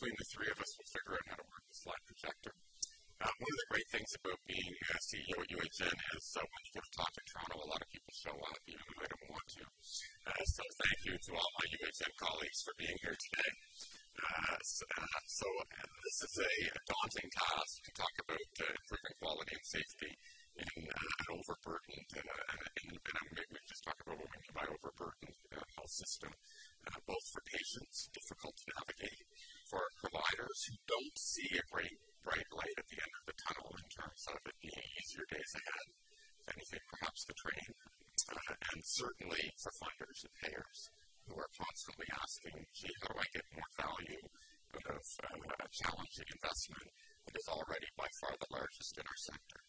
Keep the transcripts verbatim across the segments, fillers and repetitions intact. between the three of us, we'll figure out how to work the slide projector. Uh, one of the great things about being a C E O at U H N is uh, when you give a talk in Toronto, a lot of people show up, even though they don't want to. Uh, so thank you to all my U H N colleagues for being here today. Uh, so, uh, so uh, this is a daunting task to talk about uh, improving quality and safety in uh, an overburdened, uh, and, and maybe we just talk about what we mean by overburdened uh, health system, uh, both for patients, difficult to navigate, for providers who don't see a great bright light at the end of the tunnel in terms of it being easier days ahead, if anything, perhaps the train, uh, and certainly for funders and payers who are constantly asking, gee, how do I get more value out of uh, a challenging investment that is already by far the largest in our sector?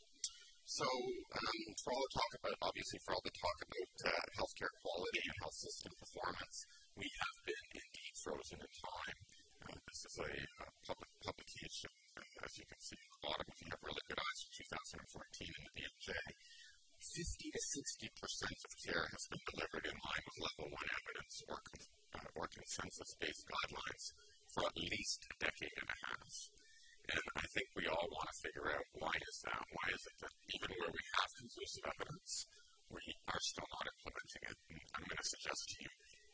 So, um, for all the talk about, obviously, for all the talk about uh, healthcare quality and health system performance, we have been indeed frozen in time. Uh, this is a uh, public publication, uh, as you can see at the bottom, if you have really good eyes, from two thousand fourteen in the B M J. fifty to sixty percent of care has been delivered in line with level one evidence or, uh, or consensus-based guidelines for at least a decade and a half. And I think we all want to figure out why is that? Why is it that even where we have conclusive evidence, we are still not implementing it? And I'm going to suggest to you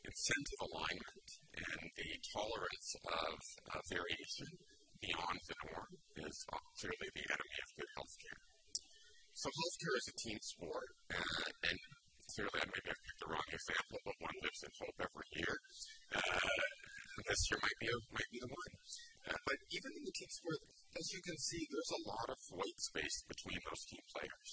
incentive alignment and the tolerance of uh, variation beyond the norm is clearly the enemy of good healthcare. So healthcare is a team sport, uh, and clearly I maybe I've picked the wrong example, but one lives in hope every year. Uh, this year might be a, might be the one. Uh, but even in the team sport, as you can see, there's a lot of white space between those key players.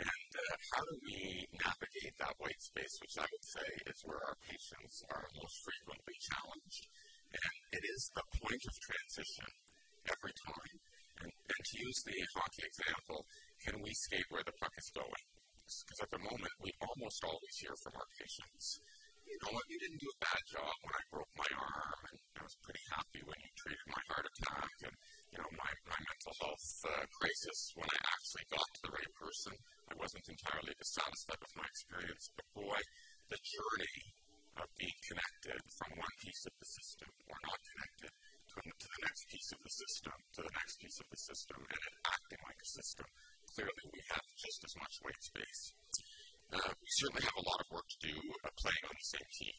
And uh, how do we navigate that white space, which I would say is where our patients are most frequently challenged? And it is the point of transition every time. And, and to use the hockey example, can we skate where the puck is going? Because at the moment, we almost always hear from our patients, you know what, you didn't do a bad job when I broke my arm, and I was pretty happy when you treated my heart attack, and you know my, my mental health uh, crisis, when I actually got to the right person, I wasn't entirely dissatisfied with my experience, but boy, the journey of being connected from one piece of the system, or not connected, to, to the next piece of the system, to the next piece of the system, and it acting like a system, clearly we have just as much white space. Uh, we certainly have a lot of work to do uh, playing on the same team.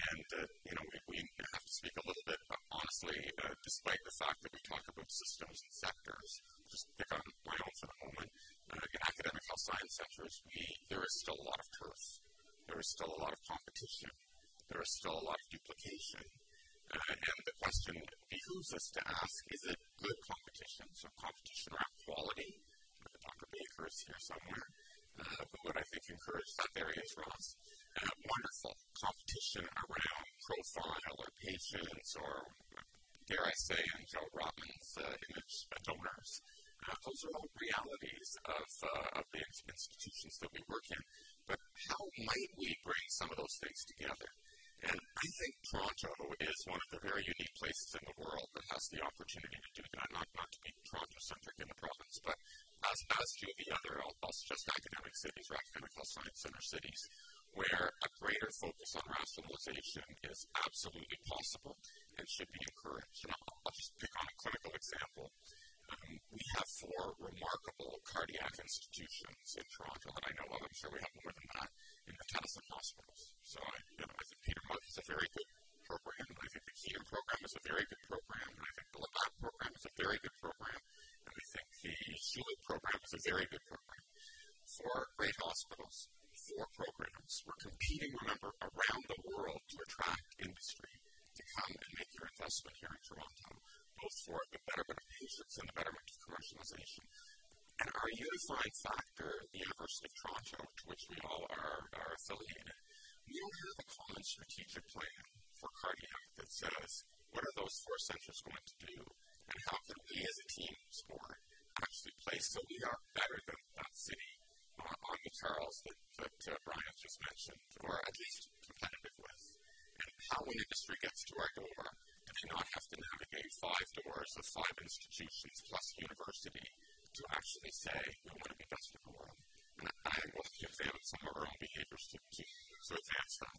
And, uh, you know, we, we have to speak a little bit, uh, honestly, uh, despite the fact that we talk about systems and sectors, just pick on my own for the moment, uh, in academic health science centers, we, there is still a lot of turf. There is still a lot of competition. There is still a lot of duplication. Uh, and the question behooves us to ask, is it good competition? So competition around quality. Uh, Doctor Baker is here somewhere. Uh, but what I think encouraged that there is, Ross, uh, wonderful competition around profile or patients or, dare I say, in Joe Rotman's uh, image, uh, donors. Uh, those are all realities of, uh, of the institutions that we work in. But how might we bring some of those things together? And I think Toronto is one of the very unique places in the world that has the opportunity to do that, not, not to be Toronto-centric in the province, but as, as do the other, also just academic cities or academic health science center cities, where a greater focus on rationalization is absolutely possible and should be encouraged. And I'll, I'll just pick on a clinical example. Um, we have four remarkable cardiac institutions in Toronto that I know of. I'm sure we have more than that in the Catalyst hospitals. So I, you know, I think Peter Mutch is a very good program, and I think the Keenan program is a very good program, and I think the Labatt program is a very good program, and I think the Schulich program is a very good program. Four great hospitals, four programs. We're competing, remember, around the world to attract industry to come and make your investment here in Toronto, both for the betterment of patients and the betterment of commercialization. And our unifying factor, the University of Toronto, to which we all are, are affiliated, we don't have a common strategic plan for cardiac that says, what are those four centers going to do, and how can we as a team sport actually play so we are better than that city uh, on the Charles that, that uh, Brian just mentioned, or at least competitive with. And how when industry gets to our door, do they not have to navigate five doors of five institutions plus university to actually say, we want to be best in the world? And I will examine some of our own behaviors to, to, to advance that.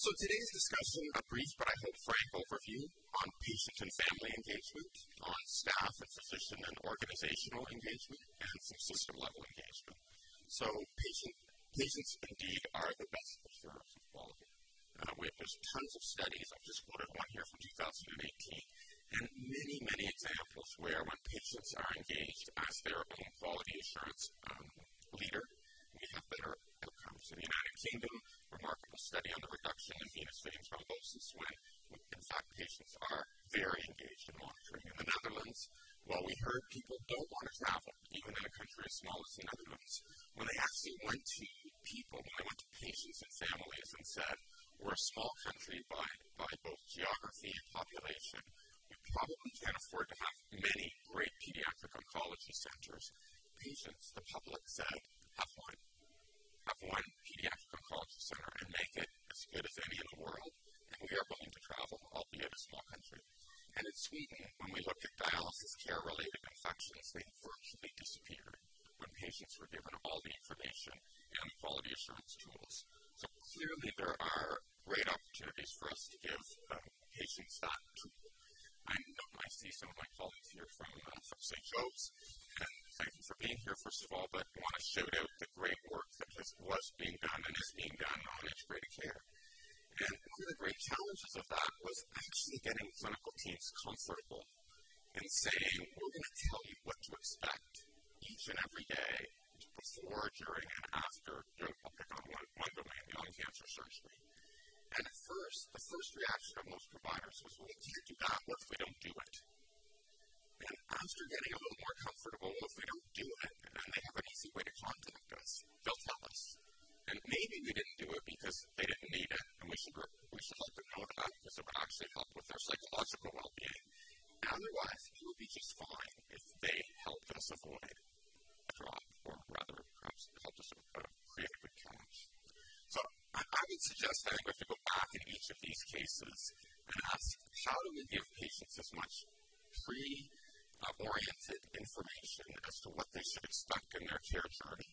So today's discussion, a brief but I hope frank overview on patient and family engagement, on staff and physician and organizational engagement, and some system level engagement. So patient, patients indeed are the best preservers of quality. Uh, we have, there's tons of studies. I've just quoted one here from two thousand eighteen, and many, many examples where when patients are engaged as their own quality assurance um, leader, we have better outcomes. In the United Kingdom, remarkable study on the reduction in venous vein thrombosis when, when, in fact, patients are very engaged in monitoring. In the Netherlands, while we heard people don't want to travel, even in a country as small as the Netherlands, when they actually went to people, when they went to patients and families and said, we're a small country by, by both geography and population, we probably can't afford to have many great pediatric oncology centers. Patients, the public said, have one. Have one pediatric oncology center and make it as good as any in the world, and we are willing to travel, albeit a small country. And in Sweden, when we looked at dialysis care-related infections, they virtually disappeared when patients were given all the information and quality assurance tools. So clearly there are great opportunities for us to give um, patients that tool. I know I see some of my colleagues here from, uh, from Saint Joe's, and thank you for being here, first of all, but I want to shout out the great work that has, was being done and is being done on integrated care. And one of the great challenges of that was actually getting clinical teams comfortable in saying, we're going to tell you what to expect each and every day, before, during, and after. I'll pick on one, one domain, lung cancer surgery. And at first, the first reaction of most providers was, well, we can't do that. What if we don't do it? And after getting a little more comfortable, well, if we don't do it, and they have an easy way to contact us, they'll tell us. And maybe we didn't do it because they didn't need it, and we should, we should let them know that because it would actually help with their psychological well-being. And otherwise, it would be just fine if they helped us avoid a drop, or rather, perhaps helped us uh, create a good catch. So I, I would suggest that we have to go back in each of these cases and ask, how do we give patients as much pre- Uh, oriented information as to what they should expect in their care journey,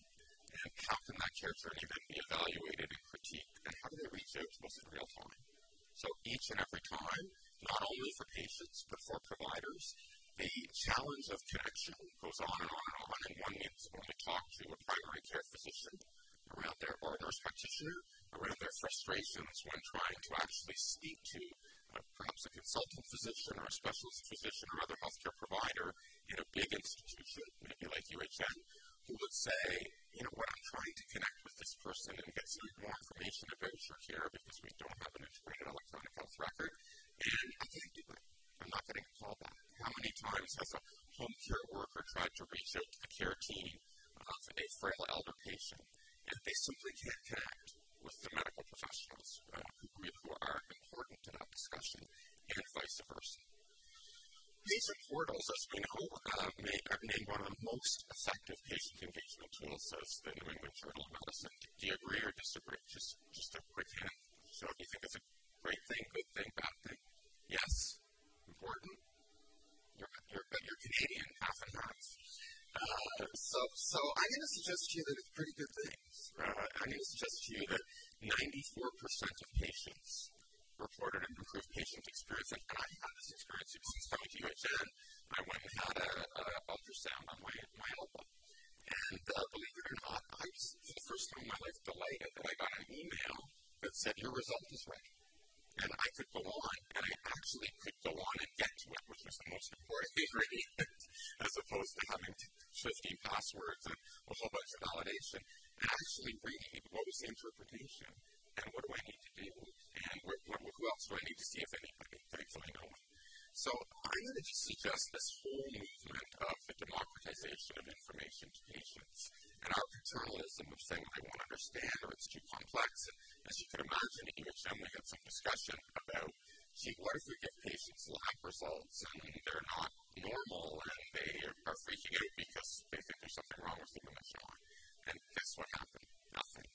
and how can that care journey then be evaluated and critiqued, and how do they reach out to us in real time? So each and every time, not only for patients but for providers, the challenge of connection goes on and on and on. And one means when we talk to a primary care physician around their or a nurse practitioner around their frustrations when trying to actually speak to perhaps a consultant physician or a specialist physician or other healthcare provider in a big institution, maybe like U H N, who would say, you know what, I'm trying to connect with this person and get some more information about your care because we don't have an integrated electronic health record, and I can't do it. I'm not getting a call back. How many times has a home care worker tried to reach out to the care team of a frail elder patient, and they simply can't connect with the medical professionals uh, who, who are important to that discussion, and vice versa. Patient portals, as we know, uh, may, are named one of the most effective patient engagement tools, says the New England Journal of Medicine. Do you agree or disagree? Just, just a quick hand. So if you think it's a great thing, good thing, bad thing, yes, important. You're, you're, you're Canadian, half and half. Uh, so, so I'm going to suggest to you that it's pretty good things. Uh, I'm going to suggest to you that ninety-four percent of patients reported an improved patient experience, and I had this experience since coming to U H N. I went and had an ultrasound on my, my elbow, and uh, believe it or not, I was for the first time in my life delighted that I got an email that said your result is ready, and I could go on, and I actually could go on and get to it, which was the most important ingredient, as opposed to having fifteen passwords and a whole bunch of validation. Actually read what was the interpretation, and what do I need to do, and what, what, who else do I need to see, if anybody? Thankfully, no one. So I'm going to just suggest this whole movement of the democratization of information to patients, and our paternalism of saying they won't understand or it's too complex. And as you can imagine, at U H M we had some discussion about, gee, what if we give patients lab results and they're not normal and they are freaking out because they think there's something wrong with them and it's not. And guess what happened? Nothing,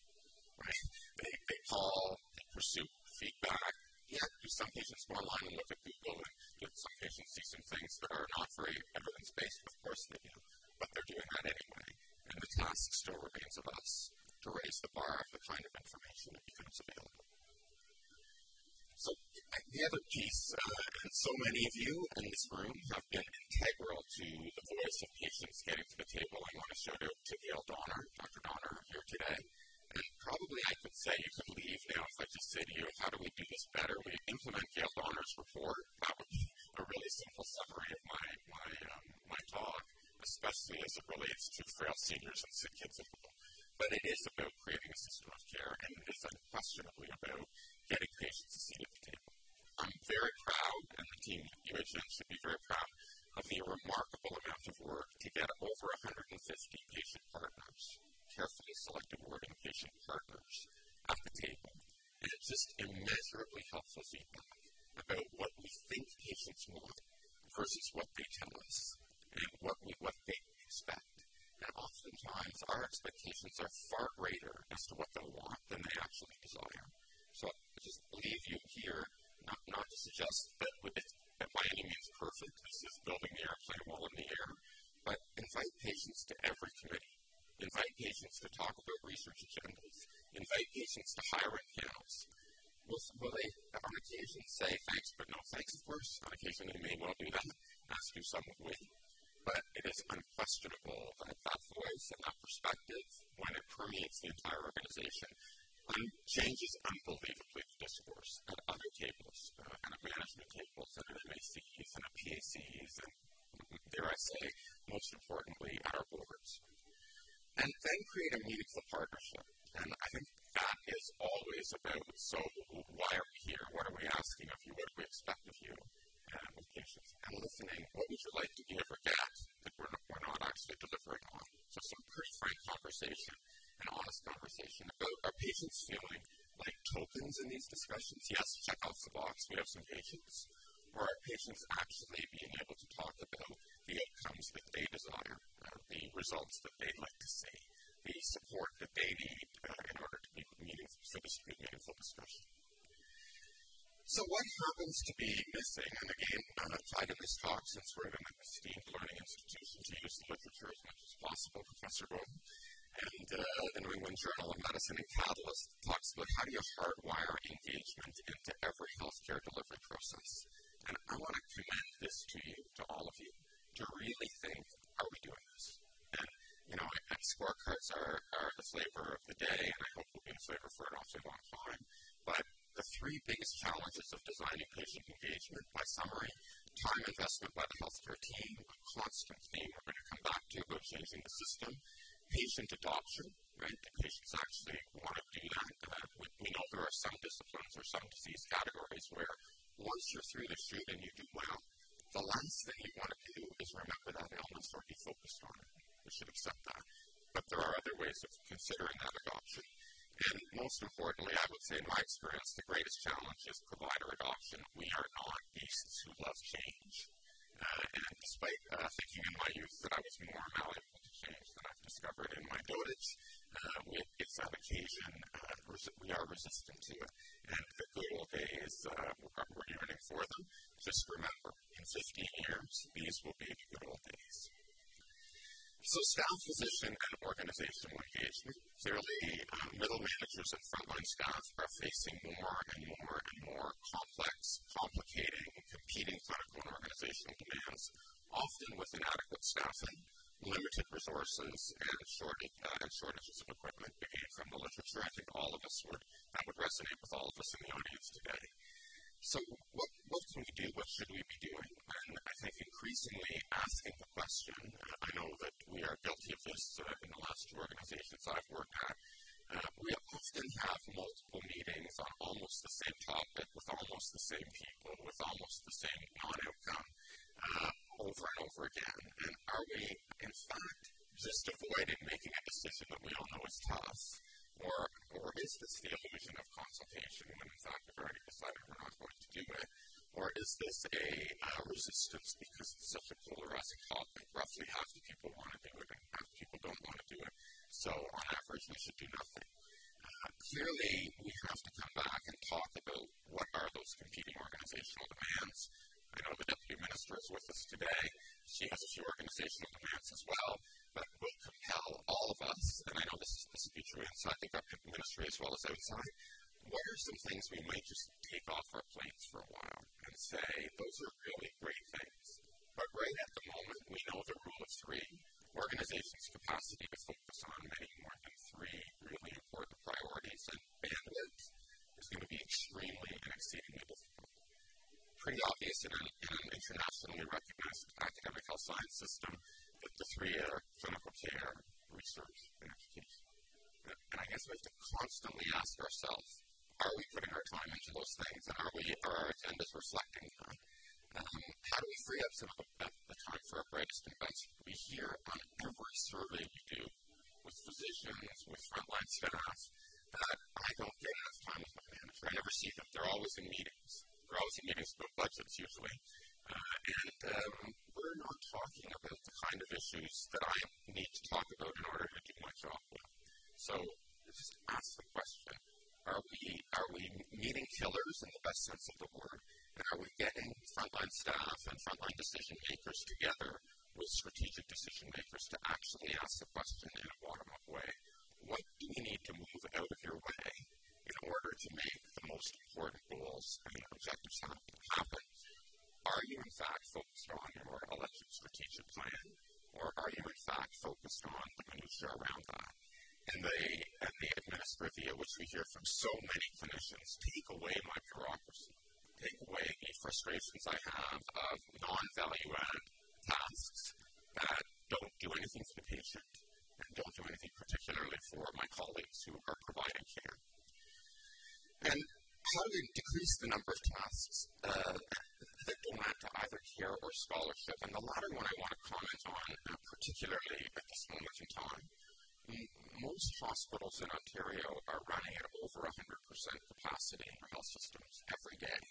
right? They, they call, they pursue feedback. Yeah, do some patients go online and look at Google, and do some patients see some things that are not very evidence-based? Of course they do, but they're doing that anyway. And the task still remains of us to raise the bar of the kind of information that becomes available. So the other piece, uh, and so many of you in this room have been integral to the voice of patients getting to the table. I want to shout out to Gail Donner, Doctor Donner, here today. And probably I could say you could leave now if I just say to you, how do we do this better? We implement Gail Donner's report. That would be a really simple summary of my, my, um, my talk, especially as it relates to frail seniors and sick kids at home. But it is about creating a system of care, and it is unquestionably about getting patients a seat at the table. I'm very proud, and the team at U H N should be very proud, of the remarkable amount of work to get over one hundred fifty patient partners, carefully selected wording patient partners, at the table. And it's just immeasurably helpful feedback about what we think patients want versus what they tell us and what we what they expect. And oftentimes, our expectations are far greater as to what they'll want than they actually desire. So I just leave you here, not, not to suggest that, with it, that by any means perfect, this is building the airplane while in the air, but invite patients to every committee. Invite patients to talk about research agendas. Invite patients to hiring panels. Will, will they, on occasion, say thanks, but no thanks, of course? On occasion, they may well do that, as do some of we. But it is unquestionable that that voice and that perspective, when it permeates the entire organization, un- changes unbelievably the discourse at other tables, uh, and at management tables, and at M A Cs, and at P A Cs, and dare I say, most importantly, at our boards. And then create a meaningful partnership. And I think that is always about, so why are we here? What are we asking of you? What do we expect of you? With patients, and listening, what would you like to give or get that we're not, we're not actually delivering on? So some pretty frank conversation, an honest conversation about are patients feeling like tokens in these discussions? Yes, check off the box, we have some patients. Or are patients actually being able to talk about the outcomes that they desire, uh, the results that they'd like to see, the support that they need uh, in order to be meaningful, for this to be a meaningful discussion? So what happens to be missing, and again, uh, tied in this talk, since we're in an esteemed learning institution, to use the literature as much as possible, Professor Bohm and uh, the New England Journal of Medicine and Catalyst talks about how do you hardwire engagement into every healthcare delivery process. And I want to commend this to you, to all of you, to really think, are we doing this? And, you know, scorecards are, are the flavor of the day, and I hope will be a flavor for an awfully long time, but the three biggest challenges of designing patient engagement, by summary, time investment by the healthcare team, a constant theme we're going to come back to about changing the system, patient adoption, right? The patients actually want to do that. Uh, we, we know there are some disciplines or some disease categories where once you're through the shoot and you do well, the last thing you want to do is remember that illness or be focused on it. We should accept that. But there are other ways of considering that adoption. And most importantly, I would say in my experience, the greatest challenge is provider adoption. We are not beasts who love change. Uh, and despite uh, thinking in my youth that I was more malleable to change than I've discovered in my dotage, uh, we, it's on occasion uh, res- we are resistant to it. And the good old days, uh, we're, we're yearning for them. Just remember, in fifteen years, these will be the good old days. So staff, physician, and organizational engagement. Clearly, um, middle managers and frontline staff are facing more and more and more complex, complicating, competing clinical and organizational demands, often with inadequate staffing, limited resources, and shortage, uh, and shortages of equipment. Again, from the literature, I think all of us would that would resonate with all of us in the audience today. So what, what can we do? What should we be doing? And I think increasingly asking the question, I know that we are guilty of this uh, in the last two organizations I've worked at, uh, we often have multiple meetings on almost the same topic with almost the same people, with almost the same non-outcome uh, over and over again. And are we, in fact, just avoiding making a decision that we all know is tough? Or, or is this the illusion of consultation when in fact we've already decided we're not going to do it? Or is this a uh, resistance because it's such a polarizing topic? Roughly half the people want to do it and half the people don't want to do it. So on average, we should do nothing. Uh, clearly, we have to come back and talk about what are those competing organizational demands. I know the Deputy Minister is with us today. She has a few organizational demands as well that will compel all of us, and I know this is the speech we're inside, I think our ministry as well as outside, what are some things we might just take off our plates for a while and say, those are really great things, but right at the moment, we know the rule of three, organizations' capacity to focus on many more than three really important priorities and bandwidth is going to be extremely and exceedingly difficult. Pretty obvious in an, in an internationally recognized academic health science system that the three are clinical care, research, and education. And I guess we have to constantly ask ourselves, are we putting our time into those things, and are we are our agendas reflecting that? Um, how do we free up some of the, the time for our brightest invention? We hear on every survey we do with physicians, with frontline staff, that I don't get enough time with my manager. I never see them. They're always in meetings. They're always in meetings about budgets usually. Uh, and um, we're not talking about the kind of issues that I need to talk about in order to do my job well. So just ask the question, are we, are we meeting killers in the best sense of the word? And are we getting frontline staff and frontline decision makers together with strategic decision makers to actually ask the question in a bottom-up way? What do you need to move out of your way in order to make the most important goals and objectives happen? Are you in fact focused on your election strategic plan, or are you in fact focused on the minutia around that? And the, and the administrative, which we hear from so many clinicians, take away my bureaucracy, take away the frustrations I have of non-value-add tasks that don't do anything for the patient and don't do anything particularly for my colleagues who are providing care. And how do we decrease the number of tasks uh, that don't add to either care or scholarship? And the latter one I want to comment on uh, particularly at this moment in time. Most hospitals in Ontario are running at over one hundred percent capacity in health systems every day.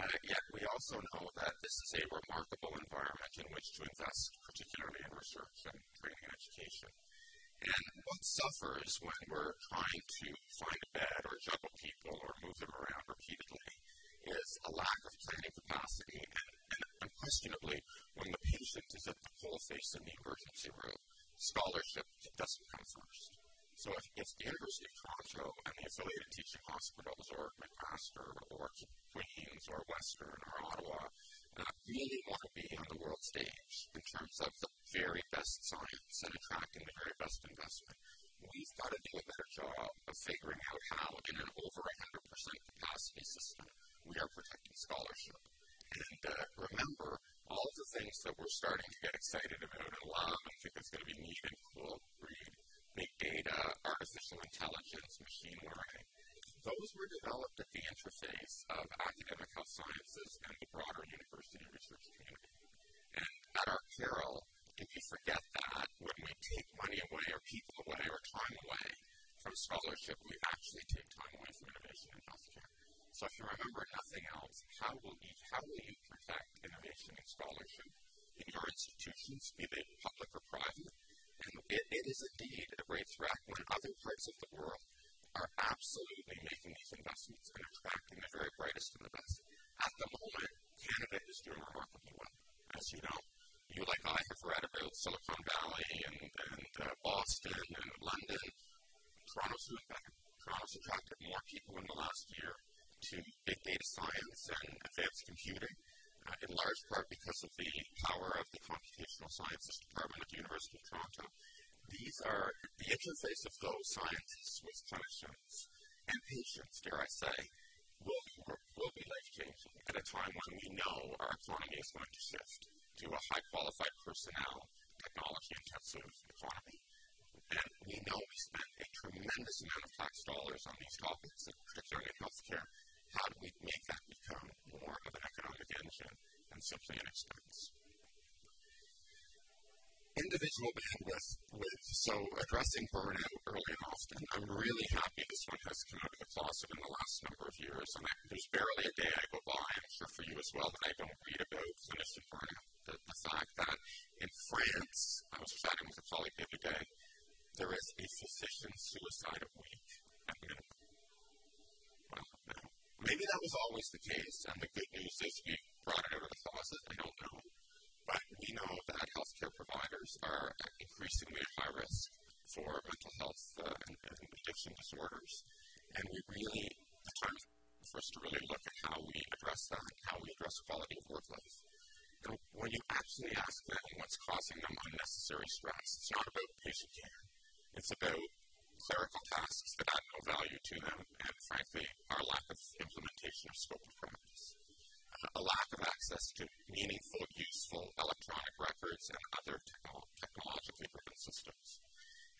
Uh, yet we also know that this is a remarkable environment in which to invest, particularly in research and training and education. And what suffers when we're trying to find a bed or juggle people or move them around repeatedly is a lack of planning capacity. And, and unquestionably, when the patient is at the coal face in the emergency room, scholarship doesn't come first. So if, if the University of Toronto and the affiliated teaching hospitals, or McMaster, or Queen's, or Western, or Ottawa, uh, really want to be on the world stage in terms of the very best science and attracting the very best investment, we've got to do a better job of figuring out how, in an over one hundred percent capacity system, we are protecting scholarship. And uh, remember, all of the things that we're starting to get excited about and love and think it's going to be neat and cool, read, big data, artificial intelligence, machine learning, those were developed at the interface of academic health sciences and the broader university research community. And at our peril, if we forget that, when we take money away or people away or time away from scholarship, we actually take time away from innovation in healthcare. So if you remember nothing else, how will you, how will you protect innovation and scholarship in your institutions, be they public or private? And it, it is indeed a great threat when other parts of the world are absolutely making these investments and attracting the very brightest and the best. At the moment, Canada is doing remarkably well. As you know, you like I have read about Silicon Valley and, and uh, Boston and London. Toronto's doing better. Toronto's attracted more people in the last year to big data science and advanced computing, uh, in large part because of the power of the Computational Sciences Department at the University of Toronto. These are the interface of those scientists with clinicians and patients, dare I say, will, will be life-changing at a time when we know our economy is going to shift to a high-qualified personnel, technology-intensive economy. And we know we spend a tremendous amount of tax dollars on these topics, particularly in healthcare. How do we make that become more of an economic engine than simply an expense? Individual bandwidth. With, so addressing burnout early and often. I'm really happy this one has come out of the closet in the last number of years. And I, there's barely a day I go by, I'm sure for you as well, that I don't read about clinician burnout. The, the fact that in France, I was chatting with a colleague the other day, there is a physician suicide a week at minimum. Well, no. Maybe that was always the case, and the good news is we brought it out of the closet. I don't know. But we know that healthcare providers are increasingly at high risk for mental health uh, and, and addiction disorders, and we really sort of the first to really look at how we address that, how we address quality of work life. And when you actually ask them what's causing them unnecessary stress, it's not about patient care. It's about clerical tasks that add no value to them, and frankly, our lack of implementation of scope of practice. Uh, a lack of access to meaningful, useful electronic records and other technolo- technologically driven systems.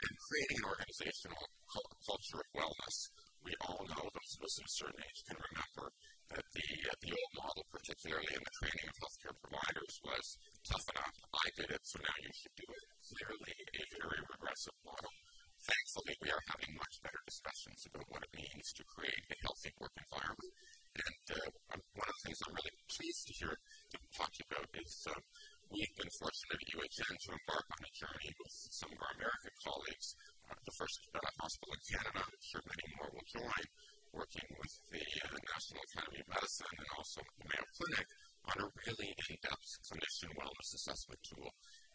And creating an organizational cu- culture of wellness, we all know, those of us in a certain age can remember that the, uh, the old model, particularly in the training of healthcare providers, was toughen up, I did it, so now you should do it. Clearly a very regressive model. Thankfully, we are having much better discussions about what it means to create a healthy work environment. And uh, one of the things I'm really pleased to hear to talk about is um, we've been fortunate at U H N to embark on a journey with some of our American colleagues, uh, the first uh, hospital in Canada, I'm sure many more will join, working with the uh, National Academy of Medicine and also the Mayo Clinic on a really in-depth clinician wellness assessment tool.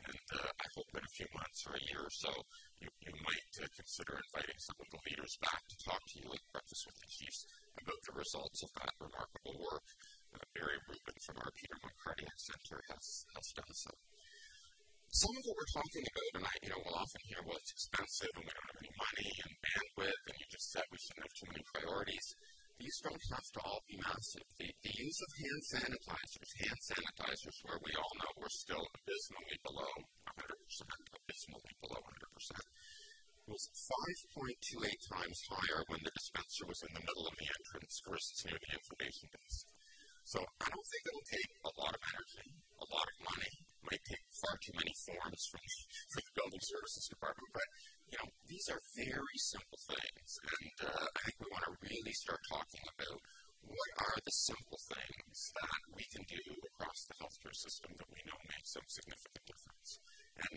And uh, I hope in a few months or a year or so, you, you might uh, consider inviting some of the leaders back to talk to you at Breakfast with the Chiefs about the results of that remarkable work. Uh, Barry Rubin from our Peter Moncardian Center has, has done so. Some of what we're talking about, and I, you know, we'll often hear, well, it's expensive and we don't have any money and bandwidth, and you just said we shouldn't have too many priorities. These don't have to all be massive. The, the use of hand sanitizers, hand sanitizers where we all know we're still abysmally below one hundred percent, abysmally below one hundred percent, was five point two eight times higher when the dispenser was in the middle of the entrance versus near the information desk. So I don't think it'll take a lot of energy, a lot of money. It might take far too many forms from the, from the building services department, but you know, these are very simple things, and uh, I think we want to really start talking about what are the simple things that we can do across the healthcare system that we know make some significant difference. And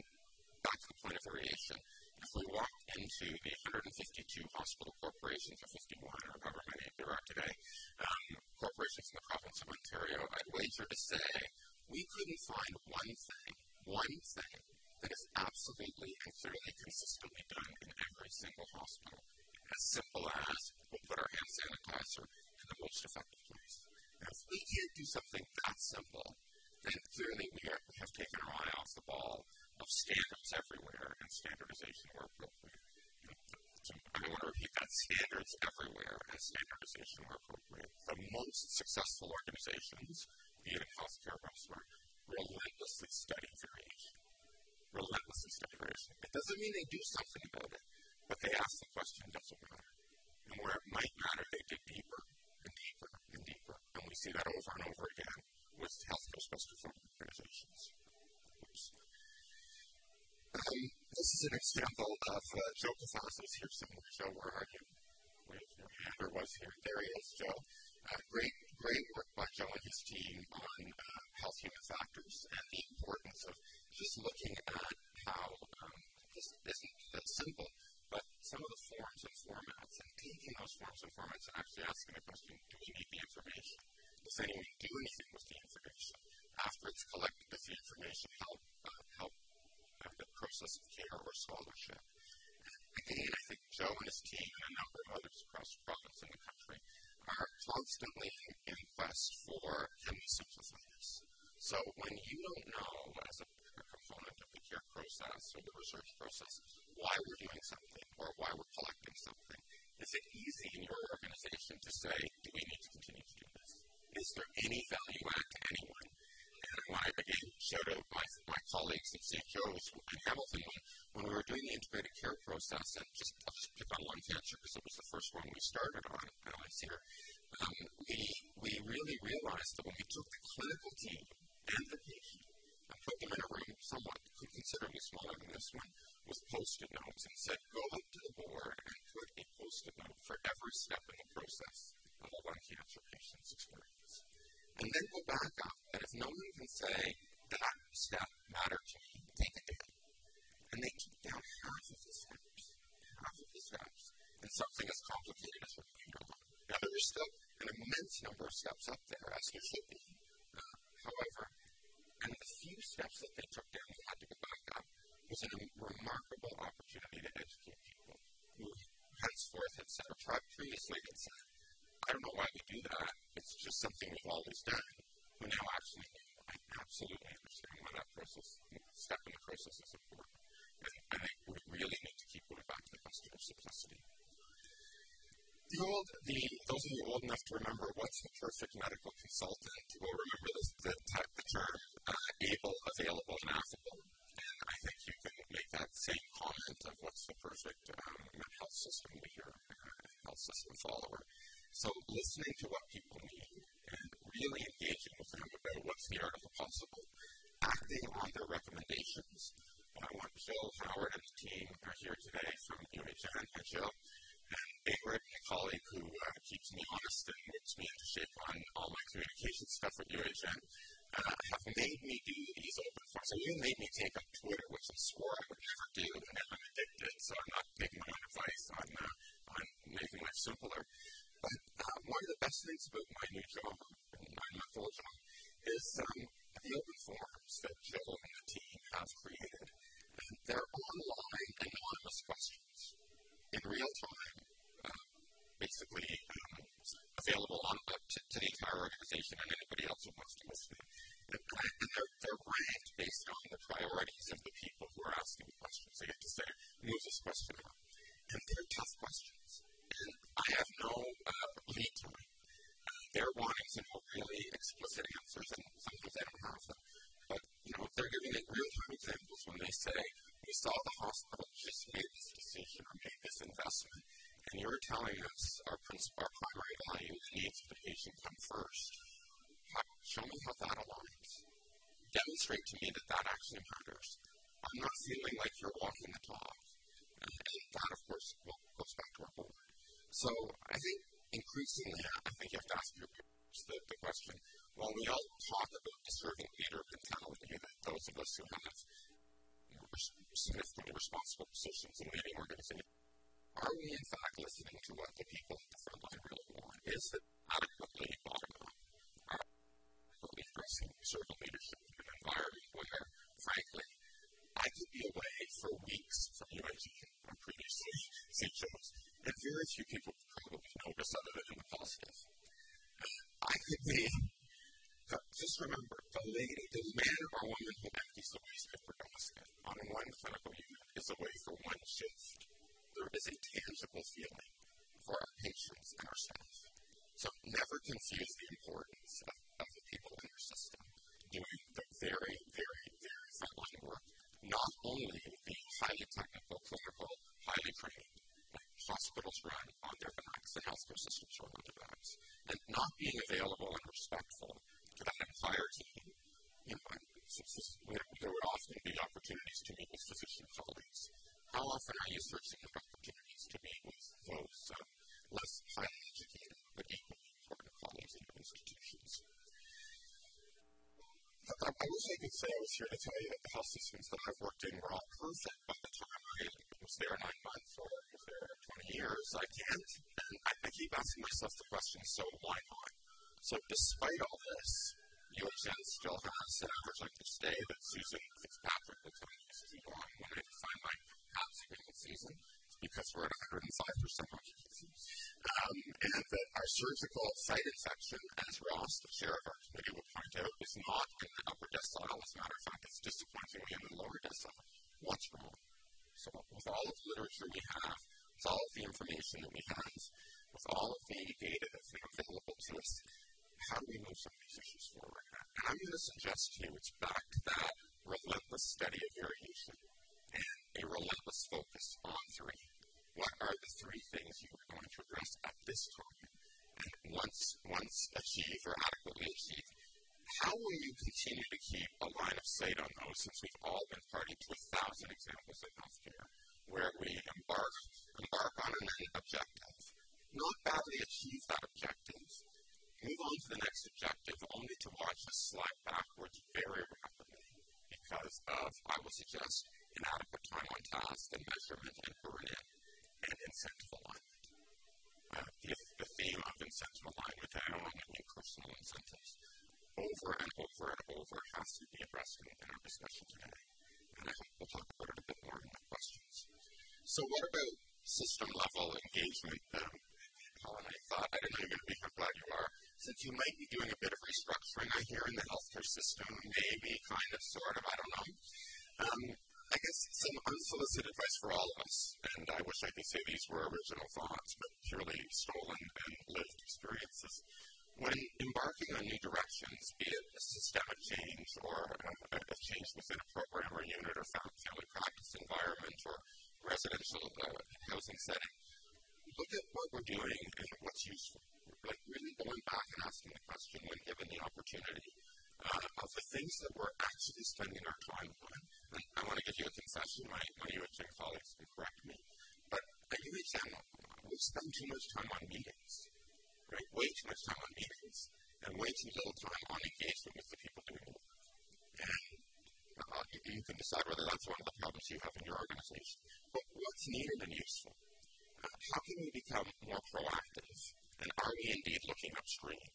back to the point of variation, if we walk into the one hundred fifty-two hospital corporations, or fifty-one, or however many there are today, um, corporations in the province of Ontario, I'd wager to say we couldn't find one thing, one thing, that is absolutely and clearly consistently done in every single hospital, as simple as we'll put our hand sanitizer in the most effective place. Now, if we can't do something that simple, then clearly we, are, we have taken our eye off the ball of standards everywhere and standardization where appropriate. So I want to repeat that, standards everywhere and standardization where appropriate. The most successful organizations, be it in healthcare or elsewhere, relentlessly study variation. Relentlessly study variation. It doesn't mean they do something about it, but they ask the question, does it matter? And where it might matter, they dig deeper and deeper and deeper. And we see that over and over again with healthcare specialist organizations. Oops. Um, this is an example of uh, Joe Casas is here somewhere. Joe, where are you? Where's your hand? Or was here? There he is, Joe. Uh, great, great work by Joe and his team on uh, health human factors and the importance of just looking at how um, this isn't that simple, but some of the forms and formats, and taking those forms and formats and actually asking the question, do we need the information? Does anyone do anything with the information? After it's collected, does the information help uh, help uh, the process of care or scholarship? Again, I think Joe and his team and a number of others across the province and the country are constantly in quest for, can we simplify this? So when you don't know as a component of the care process or the research process why we're doing something or why we're collecting something, is it easy in your organization to say, do we need to continue to do this? Is there any value add to anyone? And I want to again shout out my, my colleagues at Saint Joe's and Hamilton when, when we were doing the integrated care process, and just I'll just pick on lung cancer because it was the first one we started on when I was here. Um, we we really realized that when we took the clinical team and the patient and put them in a room somewhat considerably smaller than this one with post-it notes and said, go up to the board and put a post-it note for every step in the process of a lung cancer patient's experience. And then go back up, and if no one can say, that step mattered to me, take it down. And they took down half of the steps, half of the steps, and something as complicated as what you know. Now, there is still an immense number of steps up there, as there should be. Uh, however, and the few steps that they took down and had to go back up was a remarkable opportunity to educate people who henceforth had said, or previously had said, I don't know why we do that. It's just something we've always done. We now actually do. I absolutely understand why that process, step in the process is important. And I think we really need to keep going back to the question of simplicity. The old, the, those of you old enough to remember what's the perfect medical consultant will remember this, the, type, the term uh, able, available, and affable. And I think you can make that same comment of what's the perfect um, health system leader, uh, health system follower. So listening to what people need and really engaging with them about what's the art of the possible, acting on their recommendations. And I want Jill Howard and the team are here today from U H N. Hi, Jill. And Ingrid, my colleague who uh, keeps me honest and whips me into shape on all my communication stuff at U H N, uh, have made me do these open forums. So you made me take up Twitter, which I swore I would never do, and now I'm addicted, so I'm not taking my own advice on, uh, on making life simpler. But uh, one of the best things about my new job, nine-month-old job, is um, the open forums that Jill and the team have created. And they're online anonymous questions in real time, uh, basically um, available on, uh, to, to the entire organization and anybody else who wants to listen. And they're, they're ranked based on the priorities of the people who are asking the questions. They get to say, move this question up. And they're tough questions. And I have no uh, lead time. Uh, they're wanting to know really explicit answers, and sometimes I don't have them. But, you know, if they're giving it real-time examples when they say, we saw the hospital just made this decision or made this investment, and you're telling us our, principal, our primary value, the needs of the patient come first, how, show me how that aligns. Demonstrate to me that that actually matters. I'm not feeling like you're walking the talk. And that, of course, well, goes back to our board. So I think increasingly, I think you have to ask your peers the, the question, well, we all talk about the serving leader mentality that those of us who have significantly responsible positions in leading organizations, are we in fact listening to what the people in the front line really want? Is it adequately bottom up? Are we addressing serving leadership in an environment where, frankly, I could be away for weeks from U H N and previously Saint Joe's, and very few people would probably notice other than the positive. I could be, just remember, the lady, the man or woman who empties the wastepaper basket on one clinical unit is away for one shift. There is a tangible feeling for our patients and our staff. So never confuse the importance of, of the people in your system doing the very, very, very frontline work. Not only the highly technical, clinical, highly trained hospitals run on their backs, the healthcare systems run on their backs, and not being available and respectful to that entire team. You know, there would often be opportunities to meet with physician colleagues. How often are you searching for opportunities to meet with those um, less highly educated but equally important colleagues in your institutions? I wish I could say I was here to tell you that the health systems that I've worked in were all perfect by the time I was there nine months or was there twenty years. I can't. And I, I keep asking myself the question, so why not? So despite all this, U H N still has an average length of stay that Susan Fitzpatrick will tell me is too long when I define my perhaps single season. Because we're at one hundred five percent occupancy. Um, and that our surgical site infection, as Ross, the chair of our committee, will point out, is not in the upper decile. As a matter of fact, it's disappointingly in the lower decile. What's wrong? So with all of the literature we have, with all of the information that we have, with all of the data that's now available to us, how do we move some of these issues forward? And I'm going to suggest to you it's back to that relentless study of variation and a relentless focus on three. What are the three things you are going to address at this time? And once once achieved or adequately achieved, how will you continue to keep a line of sight on those, since we've all been party to a thousand examples in healthcare where we embark, embark on an objective, not badly achieve that objective, move on to the next objective, only to watch us slide backwards very rapidly because of, I will suggest, inadequate time on task and measurement and burn-in and incentive alignment. Uh, the, the theme of incentive alignment, I don't only mean personal incentives, over and over and over has to be addressed in our discussion today. And I hope we'll talk about it a bit more in the questions. So what about system-level engagement? Um, Helen, I thought I didn't know you were going to be here. I'm glad you are. Since you might be doing a bit of restructuring, I hear in the healthcare system, maybe, kind of, sort of, I don't know. Um, I guess some unsolicited advice for all of us, and I wish I could say these were original thoughts, but purely stolen and lived experiences. When embarking on new directions, be it a systemic change or a, a change within a program or unit or family practice environment or residential uh, housing setting, look at what we're doing and what's useful. Like really going back and asking the question when given the opportunity uh, of the things that we're actually spending our time on. And I want to give you a confession, my, my U H N colleagues can correct me, but at U H N, we spend too much time on meetings. Right? Way too much time on meetings and way too little time on engagement with the people doing the work. And uh, you, you can decide whether that's one of the problems you have in your organization. But what's needed and useful? Uh, how can we become more proactive? And are we indeed looking upstream?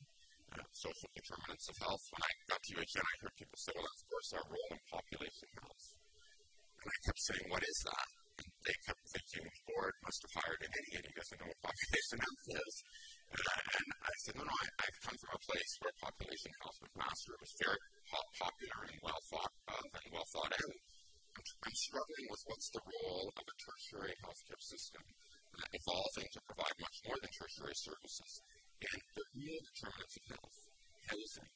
Uh, social determinants of health. When I got to U H N, I heard people say, well, of course, our role in population health. And I kept saying, what is that? And they kept thinking, the board must have hired an idiot who doesn't know what population health is. And I, and I said, no, no, I, I've come from a place where population health was mastered. It was very pop, popular and well thought of and well thought out. I'm, I'm struggling with what's the role of a tertiary healthcare system uh, evolving to provide much more than tertiary services. And the real determinants of health, housing,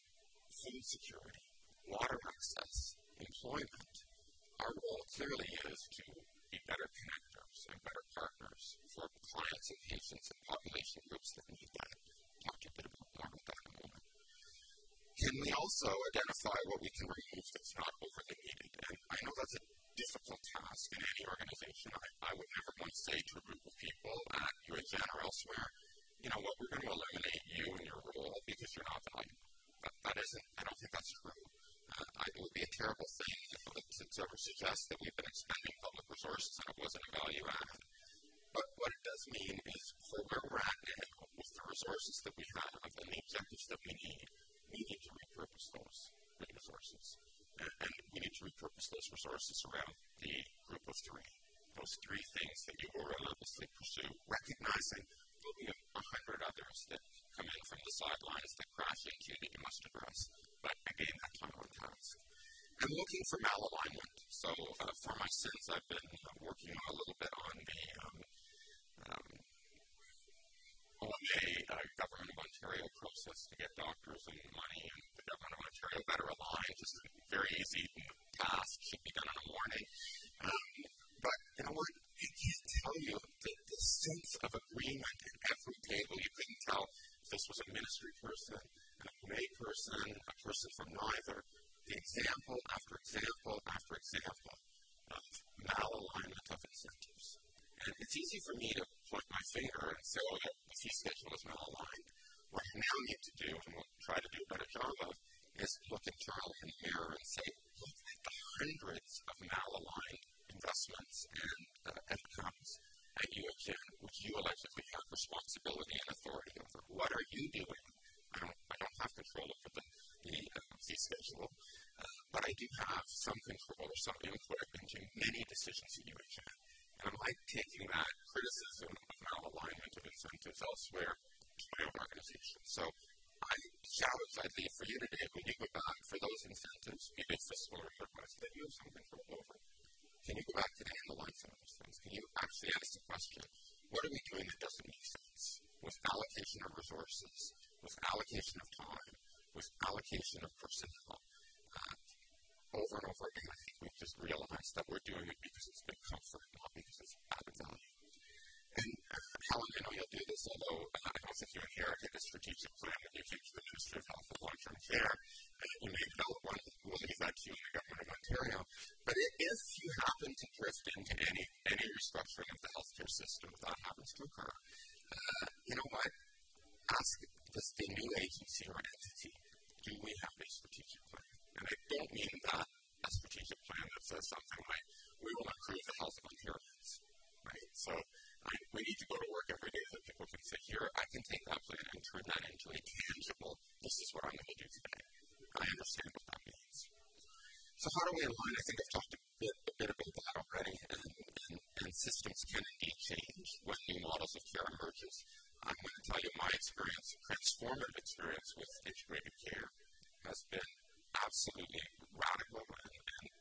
food security, water access, employment, our role clearly is to be better connectors and better partners for clients and patients and population groups that need that. I'll talk to you a bit about more about that in a moment. Can we also identify what we can remove that's not overly needed? And I know that's a difficult task in any organization. I, I would never want to say to a group of people at U H N or elsewhere, you know what, we're going to eliminate you and your role because you're not valuable. That, that isn't, I don't think that's true. Uh, it would be a terrible thing to, to ever suggest that we've been expending public resources and it wasn't a value add. But what it does mean is for where we're at now, with the resources that we have and the objectives that we need, we need to repurpose those resources. And, and we need to repurpose those resources around the group of three. Those three things that you will relentlessly pursue, recognizing that we have a hundred others that come in from the sidelines that crash into you that you must address. But again, that time on task. I'm looking for malalignment. So uh, for my sins, I've been uh, working a little bit on the um, um, O M A, uh, Government of Ontario process to get doctors and money and the Government of Ontario better aligned. Just a very easy task, should be done in the morning. Um, but you know what? I can't tell you the, the sense of agreement at every table. You couldn't tell if this was a ministry person, a May person, a person from neither. The example after example after example of malalignment of incentives. And it's easy for me to point my finger and say, oh, yeah, the fee schedule is malaligned. What I now need to do, and we'll try to do a better job of, is look internally in the mirror and say, look at the hundreds of malaligned investments and uh, outcomes at U H N, which you allegedly have responsibility and authority over. What are you doing? I don't, I don't have control over the the uh, fee schedule, uh, but I do have some control or some input into many decisions at U H N. And I'm like taking that criticism of malalignment of incentives elsewhere to my own organization. So I challenge I'd leave for you today when you go back for those incentives, be they fiscal or otherwise, that you have some control over. Can you go back today and align some of those things? Can you actually ask the question, what are we doing that doesn't make sense? With allocation of resources, with allocation of time, with allocation of personnel. Uh, over and over again, I think we've just realized that we're doing it because it's been comfort, not because it's added value. And uh, Helen, I know you'll do this, although uh, I don't think you inherited a strategic plan that you came to the Ministry of Health and Long-Term Care. Uh, you may develop one, we'll leave that to you in the Government of Ontario. But if you happen to drift into any, any restructuring of the healthcare system that happens to occur, uh, you know what? Ask does the new agency or entity, do we have a strategic plan? And I don't mean that a strategic plan that says something like, we will improve the health of Ontarians, right? So I, we need to go to work every day that people can say, here, I can take that plan and turn that into a tangible, this is what I'm going to do today. I understand what that means. So how do we align? I think I've talked a bit, a bit about that already, and, and, and systems can indeed change when new models of care emerges. I'm going to tell you my experience, transformative experience with integrated care has been absolutely radical and,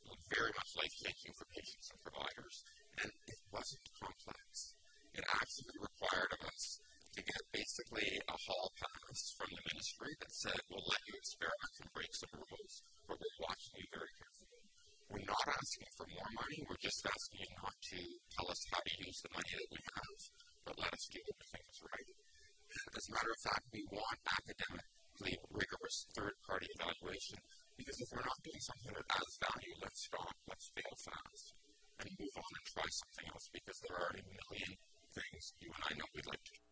and very much life-changing for patients and providers. And it wasn't complex. It actually required of us to get basically a hall pass from the ministry that said, we'll let you experiment and break some rules, but we're watching you very carefully. We're not asking for more money. We're just asking you not to tell us how to use the money that we have, but let us do things right. As a matter of fact, we want academically rigorous third-party evaluation, because if we're not doing something that adds value, let's stop, let's fail fast, and move on and try something else, because there are a million things you and I know we'd like to do.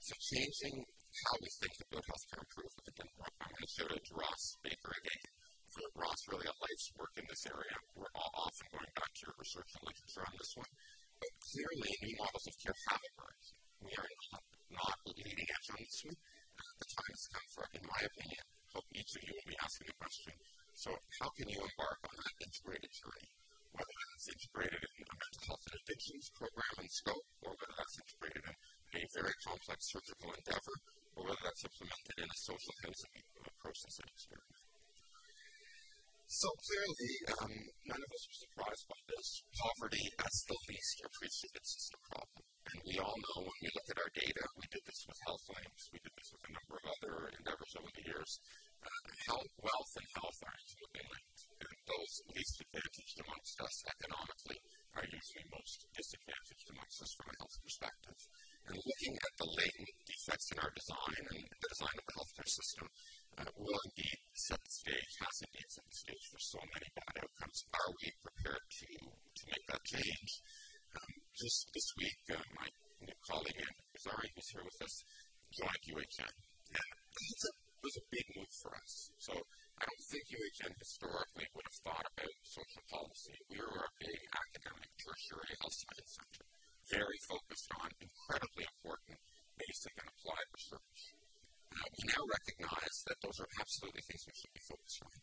So changing how we think about healthcare improvement, and I'm going to show it to Ross Baker again. For Ross, really a life's work in this area. We're all often going back to your research and literature on this one. But clearly, new models of care have emerged. We are not, not leading edge on this one. The time has come for, in my opinion, hope each of you will be asking the question, so how can you embark on that integrated journey? Whether that's integrated in a mental health and addictions program and scope, or whether that's integrated in a very complex surgical endeavor, or whether that's implemented in a social housing process and experiment. So clearly, um, none of us are surprised by this. Poverty as the least appreciated system problem. And we all know when we look at our data, we did this with health claims, we did this with a number of other endeavors over the years, uh, health, wealth and health are intimately linked. And those least advantaged amongst us economically are usually most disadvantaged amongst us from a health perspective. And looking at the latent defects in our design and the design of the healthcare system uh, will indeed set the stage, has indeed set the stage for so many bad outcomes. Are we prepared to, to make that change? Um, just this week, uh, my new colleague Anna Fizari, who's here with us, joined U H N. And it was a big move for us. So I don't think U H N historically would have thought about social policy. We were a big academic tertiary health science center, very focused on incredibly important basic and applied research. Uh, we now recognize that those are absolutely things we should be focused on.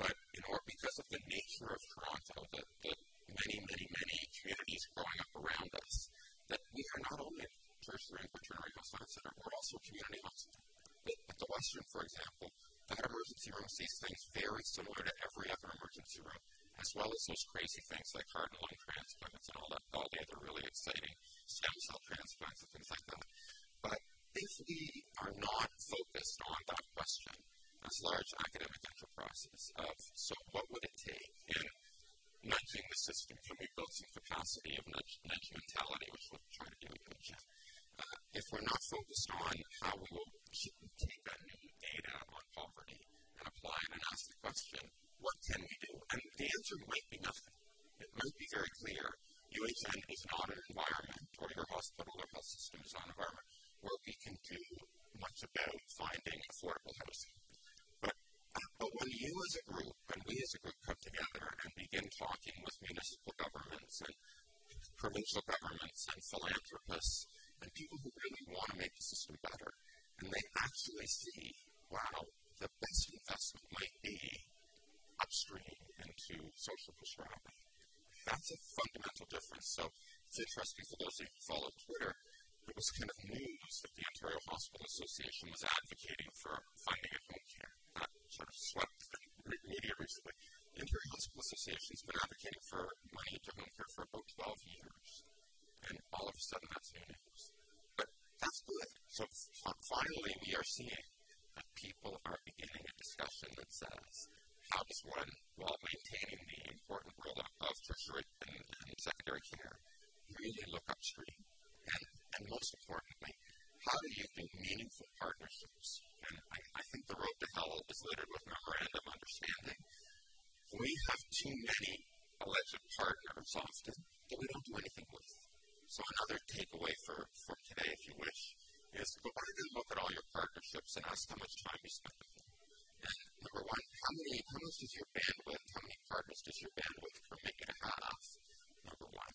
But you know, because of the nature of Toronto, the, the many, many, many communities growing up around us, that we are not only a tertiary and quaternary health science center, we're also a community hospital. At the Western, for example, that emergency room sees things very similar to every other emergency room, as well as those crazy things like heart and lung transplants and all that, all the other really exciting stem cell transplants and things like that. But if we are not focused on that question as large academic enterprises of, so what would it take in nudging the system? Can we build some capacity of nudge, nudge mentality, which we're trying to do in H M? Uh, if we're not focused on how we will take that new data on poverty and apply it and ask the question, what can we do? And the answer might be nothing. It might be very clear. U H N is not an environment, or your hospital or health system is not an environment, where we can do much about finding affordable housing. But, but when you as a group, when we as a group come together and begin talking with municipal governments and provincial governments and philanthropists and people who really want to make the system better, and they actually see, wow, the best investment might be upstream into social prescribing. That's a fundamental difference. So it's interesting for those of you who follow Twitter, it was kind of news that the Ontario Hospital Association was advocating for funding at home care. That sort of swept the media recently. The Ontario Hospital Association has been advocating for money to home care for about twelve years. And all of a sudden, that's new news. But that's good. So finally, we are seeing that people are beginning a discussion that says, how does one, while maintaining the important role of tertiary and, and secondary care, really look upstream? And, and most importantly, how do you do meaningful partnerships? And I, I think the road to hell is littered with memorandum understanding. We have too many alleged partners often that we don't do anything with. So another takeaway for, for today, if you wish, is go back and look at all your partnerships and ask how much time you spend with them. And number one, how many, how much does your bandwidth, how many partners does your bandwidth permit you to have? Number one.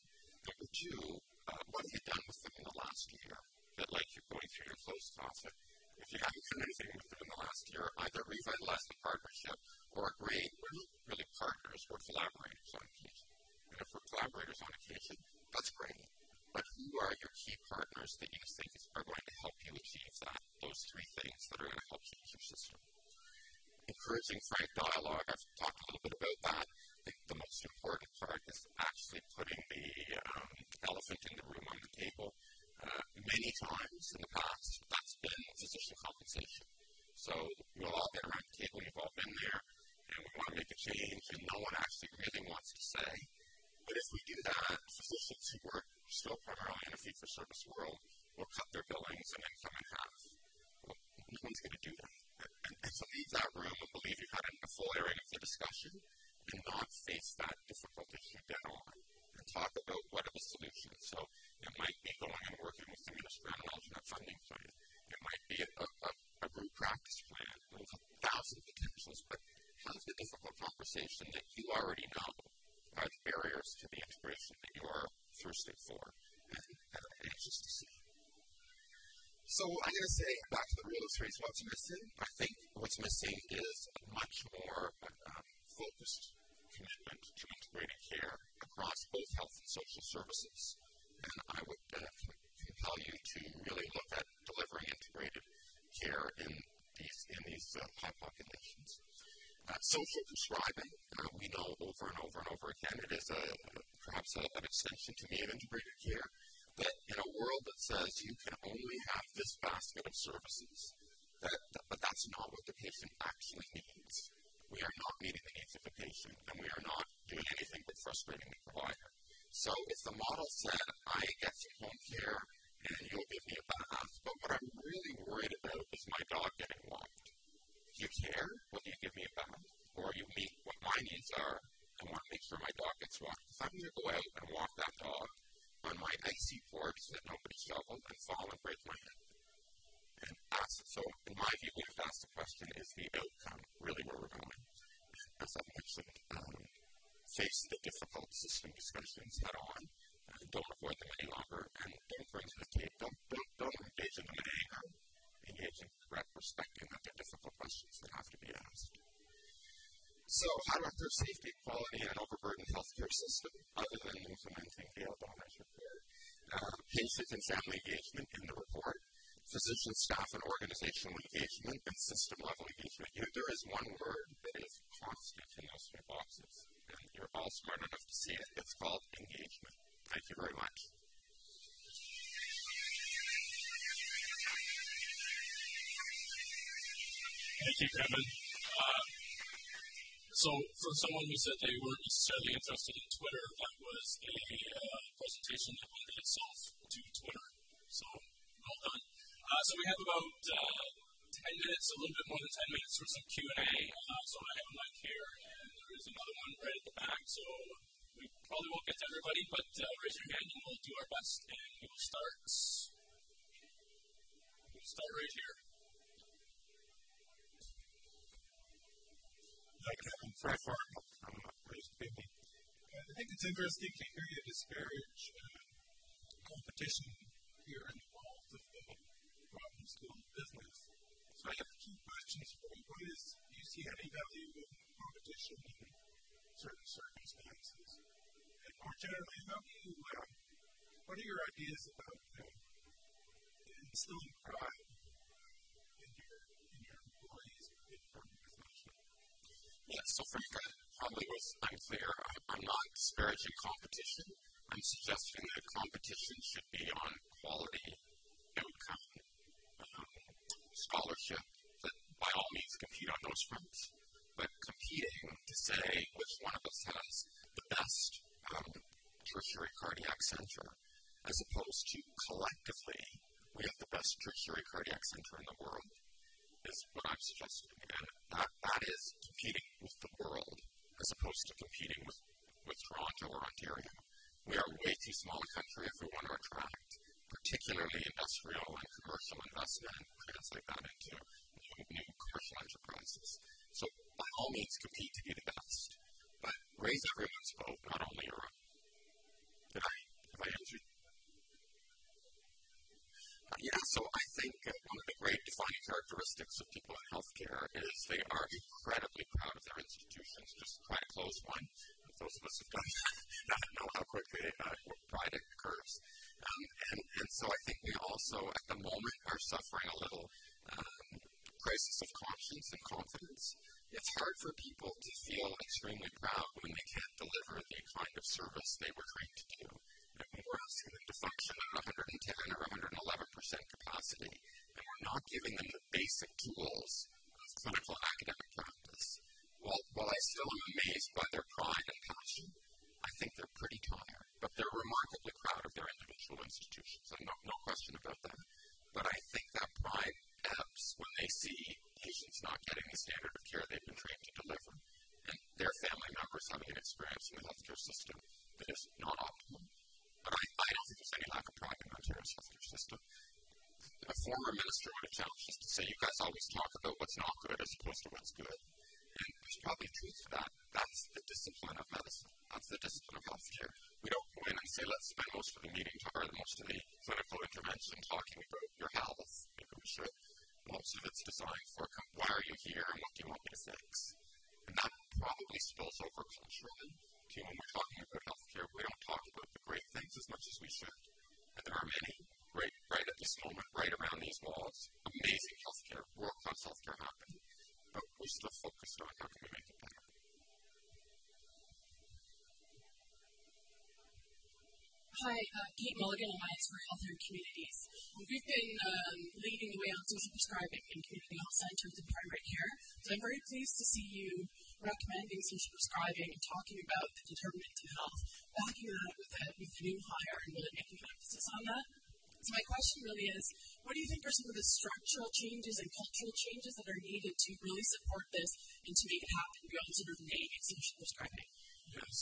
Number two, uh, what have you done with them in the last year? That like you're going through your closed closet. If you haven't done anything with them in the last year, either revitalize the partnership or agree we're not really partners, we're collaborators on occasion. And if we're collaborators on occasion, that's great. But who who are your key partners that you think are going to help you achieve that, those three things that are going to help change your system. Encouraging frank dialogue, I've talked a little bit about that. I think the most important part is actually putting the um, elephant in the room on the table. Uh, many times in the past, that's been physician compensation. So we'll all get around the table, you've all been there, and we want to make a change, and no one actually really wants to say. But if we do that, physicians who work still primarily in a fee-for-service world will cut their billings and income in half. Well, no one's going to do that. And, and so leave that room and believe you've had a full airing of the discussion and not face that difficult issue dead on and talk about what are the solutions. So it might be going and working with the Ministry on an alternate funding plan. It might be a, a, a, a root practice plan. There's a thousand potentials, but have the difficult conversation that you already know are the barriers to the integration that you are thirsting for and uh, anxious to see. So I'm going to say, back to the rule of three, is what's missing. I think what's missing is a much more um, focused commitment to integrating care across both health and social services. And I would uh, compel you to really look at delivering integrated care in these, in these uh, high populations. Uh, social prescribing, uh, we know over and over and over again, it is a, perhaps a, an extension to me of integrated care, that in a world that says you can only have this basket of services, that, that, but that's not what the patient actually needs. We are not meeting the needs of the patient, and we are not doing anything but frustrating the provider. So if the model said, I get some home care, and you'll give me a bath, but what I'm really worried about is my dog getting walked. Do you care whether you give me a bath, or you meet what my needs are and want to make sure my dog gets walked? If I'm going to go out and walk that dog on my icy porch that nobody shoveled and fall and break my head. And ask, so in my view, we have to ask the question, is the outcome really where we're going? As I mentioned, um, face the difficult system discussions head on. Uh, don't avoid them any longer, and don't bring to the table, don't, don't, don't engage in them in anger. Engage in regret, respecting that they're difficult questions that have to be asked. So how do I improve safety, quality, and an overburdened healthcare system other than implementing Gail Donner's report? Uh, patient and family engagement in the report, physician, staff, and organizational engagement, and system-level engagement. You know, there is one word that is constant in those three boxes, and you're all smart enough to see it. It's called engagement. Thank you very much. Thank you, Kevin. Uh, so, for someone who said they weren't necessarily interested in Twitter, that was a uh, presentation that lended itself to Twitter. So, well done. Uh, so, we have about uh, ten minutes, a little bit more than ten minutes for some Q and A. Uh, so, I have a mic here, and there is another one right at the back. So, we probably won't get to everybody, but uh, raise your hand and we'll do our best. And we will start. We'll start right here. Like Kevin, very far from raised baby. I think it's interesting to hear you disparage uh, competition here in the world of the problem school business. So I have two questions for you. One is, do you see any value in competition in certain circumstances? And more generally, how do you, uh, what are your ideas about uh, instilling pride in your, in your employees in your profession? Yeah, so Frank, I probably was unclear. I'm, I'm not disparaging competition. I'm suggesting that competition should be on quality, outcome, um, scholarship, that by all means compete on those fronts. But competing to say which one of us has the best um, tertiary cardiac center, as opposed to collectively, we have the best tertiary cardiac center in the world, is what I'm suggesting. And that, that is competing with the world as opposed to competing with, with Toronto or Ontario. We are way too small a country if we want to attract, particularly industrial and commercial investment, and translate that into new, new commercial enterprises. So by all means, compete to be the best, but raise everyone's boat, not only your own. Did I, have I answered? Yeah, so I think one of the great defining characteristics of people in healthcare is they are incredibly proud of their institutions. Just try to close one. Those of us who don't know how quickly uh, pride occurs. Um, and, and so I think we also, at the moment, are suffering a little um, crisis of conscience and confidence. It's hard for people to feel extremely proud when they can't deliver the kind of service they were trained to do. And when we're asking them to function at one hundred ten or one hundred eleven percent capacity, and we're not giving them the basic tools of clinical academic practice. While, while I still am amazed by their pride and passion, I think they're pretty tired, but they're remarkably proud of their individual institutions, and no, no question about that. But I think that pride ebbs when they see patients not getting the standard of care they've been trained to deliver, and their family members having an experience in the healthcare system that is not optimal. But I, I don't think there's any lack of pride in Ontario's healthcare system. A former minister would have challenged us to say, you guys always talk about what's not good as opposed to what's good. And there's probably truth to that. That's the discipline of medicine. That's the discipline of healthcare. We don't go in and say, let's spend most of the meeting or most of the clinical intervention talking about your health. Maybe we should. Most of it's designed for why are you here and what do you want me to fix? And that probably spills over culturally to when we're talking about healthcare. We don't talk about the great things as much as we should. And there are many right, right at this moment, right around these walls. Amazing healthcare, world-class healthcare happening. But we're still focused on how can we make it better. Hi, uh, Kate Mulligan, Alliance for Healthier Communities. We've been um, leading the way on social prescribing in community health centers and primary care. So I'm very pleased to see you recommending social prescribing and talking about the determinants of health, backing that with a, with a new hire and really making an emphasis on that. So my question really is, what do you think are some of the structural changes and cultural changes that are needed to really support this and to make it happen beyond sort of naming social prescribing? Yes,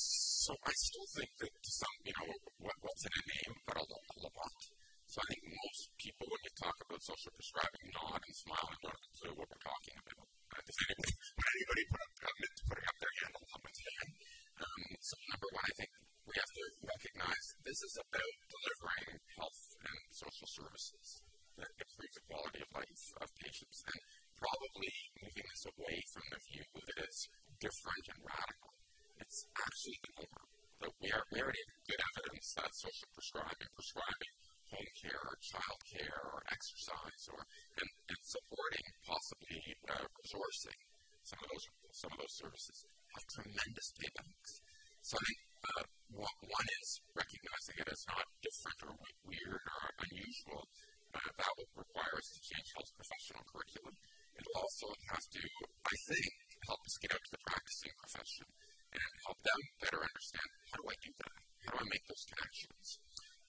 so I still think that some, you know, what, what's in a name, but a, a Labatt. So I think most people, when you talk about social prescribing, nod and smile and don't include what we're talking about. Uh, does anybody, would anybody put up, admit to putting up their hand on someone's hand? Um, so number one, I think we have to recognize this is about delivering health and social services that improve the quality of life of patients, and probably moving this away from the view that it's different and radical. It's actually the norm. So we, are, we already have good evidence that social prescribing, prescribing home care or child care or exercise or and, and supporting, possibly uh, resourcing some of those some of those services have tremendous paybacks. So I think uh, one is recognizing it as not different or weird or unusual. Uh, that would require us to change health professional curriculum. It'll also have to, I think, help us get out to the practicing profession and help them better understand how do I do that? How do I make those connections?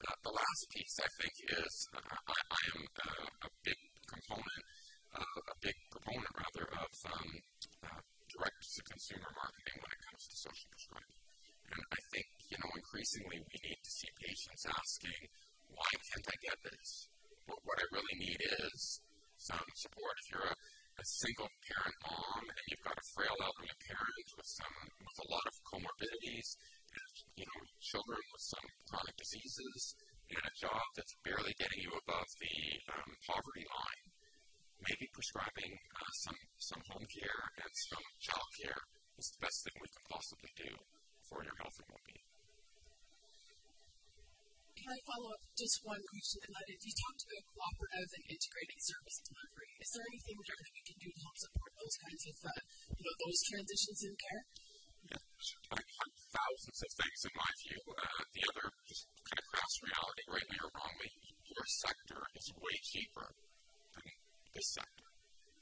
Uh, the last piece, I think, is uh, I, I am uh, a big component, uh, a big proponent, rather, of um, uh, direct-to-consumer marketing when it comes to social prescribing. And I think, you know, increasingly we need to see patients asking, why can't I get this? What, what I really need is some support. If you're a, a single-parent mom and you've got a frail elderly parent with some with a lot of comorbidities, and, you know, children with some chronic diseases, and a job that's barely getting you above the um, poverty line, maybe prescribing uh, some some home care and some child care is the best thing we can possibly do for your health and well-being. Can I follow up just one question that led in? You talked about cooperative and integrated service delivery. Is there anything there that we can do to help support those kinds of, uh, you know, those transitions in care? Yeah, I have thousands of things in my view. Uh, the other just kind of crass reality, rightly or wrongly, your sector is way cheaper than this sector,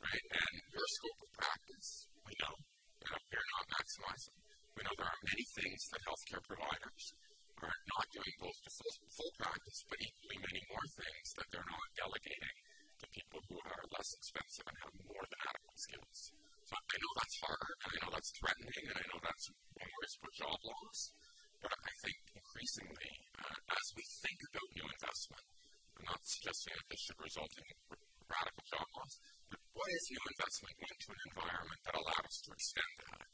right? And your scope of practice, we know, you know you're not maximizing. We know there are many things that healthcare providers are not doing both to full, full practice, but equally many more things that they're not delegating to people who are less expensive and have more than adequate skills. So I know that's hard, and I know that's threatening, and I know that's one risk for job loss, but I think increasingly, uh, as we think about new investment, I'm not suggesting that this should result in radical job loss, but what if new investment went into an environment that allowed us to extend that?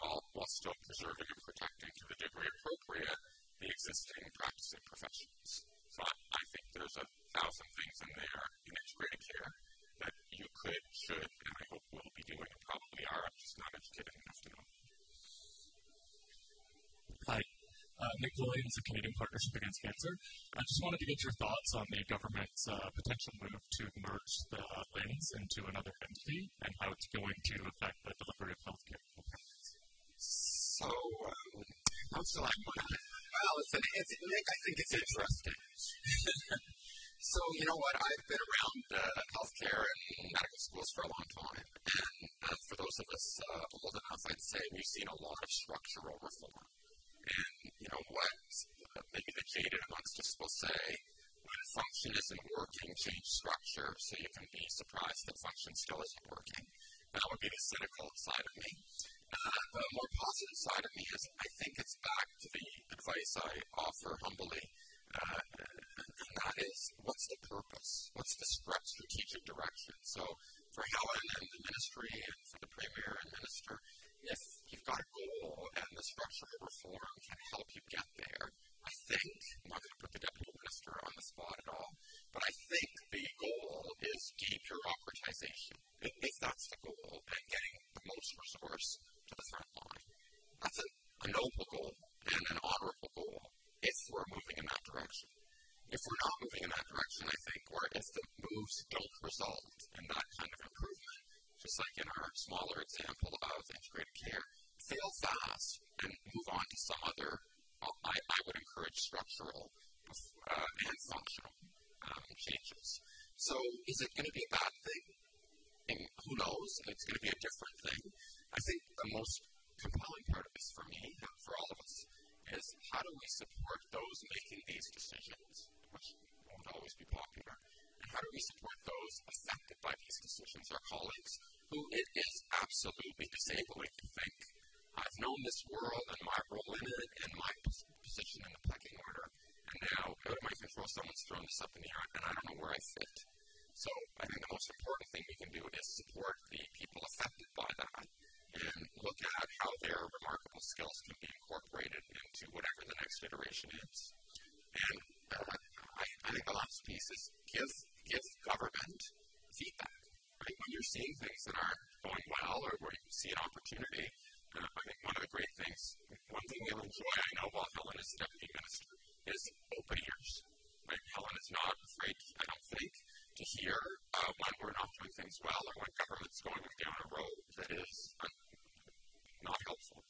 While, while still preserving and protecting to the degree appropriate the existing practicing professions. So I, I think there's a thousand things in there in integrated care that you could, should, and I hope will be doing and probably are. I'm just not educated enough to know. Hi. Uh, Nick Williams, the Canadian Partnership Against Cancer. I just wanted to get your thoughts on the government's uh, potential move to merge the LINS into another entity and how it's going to affect the delivery of healthcare. So, um, how shall I put it? Well, it's an, it's, Nick, I think it's interesting. So, you know what? I've been around uh, healthcare and medical schools for a long time. And uh, for those of us uh, old enough, I'd say we've seen a lot of structural reform. And, you know, what uh, maybe the jaded amongst us will say, when function isn't working, change structure so you can be surprised that function still isn't working. That would be the cynical side of me. Uh, the more positive side of me is I think it's back to the advice I offer humbly, uh, and that is, what's the purpose? What's the strategic direction? So for Helen and the ministry and for the premier and minister, if you've got a goal and the structural reform can help you get there, I think, I'm not going to put the deputy minister on the spot at all, but I think the goal is de-bureaucratization. If that's the goal, and getting the most resource to the front line. That's a, a noble goal and an honorable goal if we're moving in that direction. If we're not moving in that direction, I think, or if the moves don't result in that kind of improvement, just like in our smaller example of integrated care, fail fast and move on to some other, well, I, I would encourage structural uh, and functional um, changes. So is it going to be a bad thing? And who knows? It's going to be a different thing. I think the most compelling part of this for me and for all of us is how do we support those making these decisions, which won't always be popular, and how do we support those affected by these decisions, our colleagues, who it is absolutely disabling to think, I've known this world and my role in it and my position in the pecking order, and now out of my control, someone's thrown this up in the air and I don't know where I fit. So I think the most important thing we can do is support the people affected by that and look at how their remarkable skills can be incorporated into whatever the next iteration is. And uh, I, I think the last piece is give, give government feedback. Right? When you're seeing things that aren't going well or where you see an opportunity, uh, I think one of the great things, one thing we'll enjoy, I know, while Helen is the deputy minister, is open ears. Right? Helen is not afraid, I don't think, to hear uh, when we're not doing things well or when government's going down a road that is un- not helpful.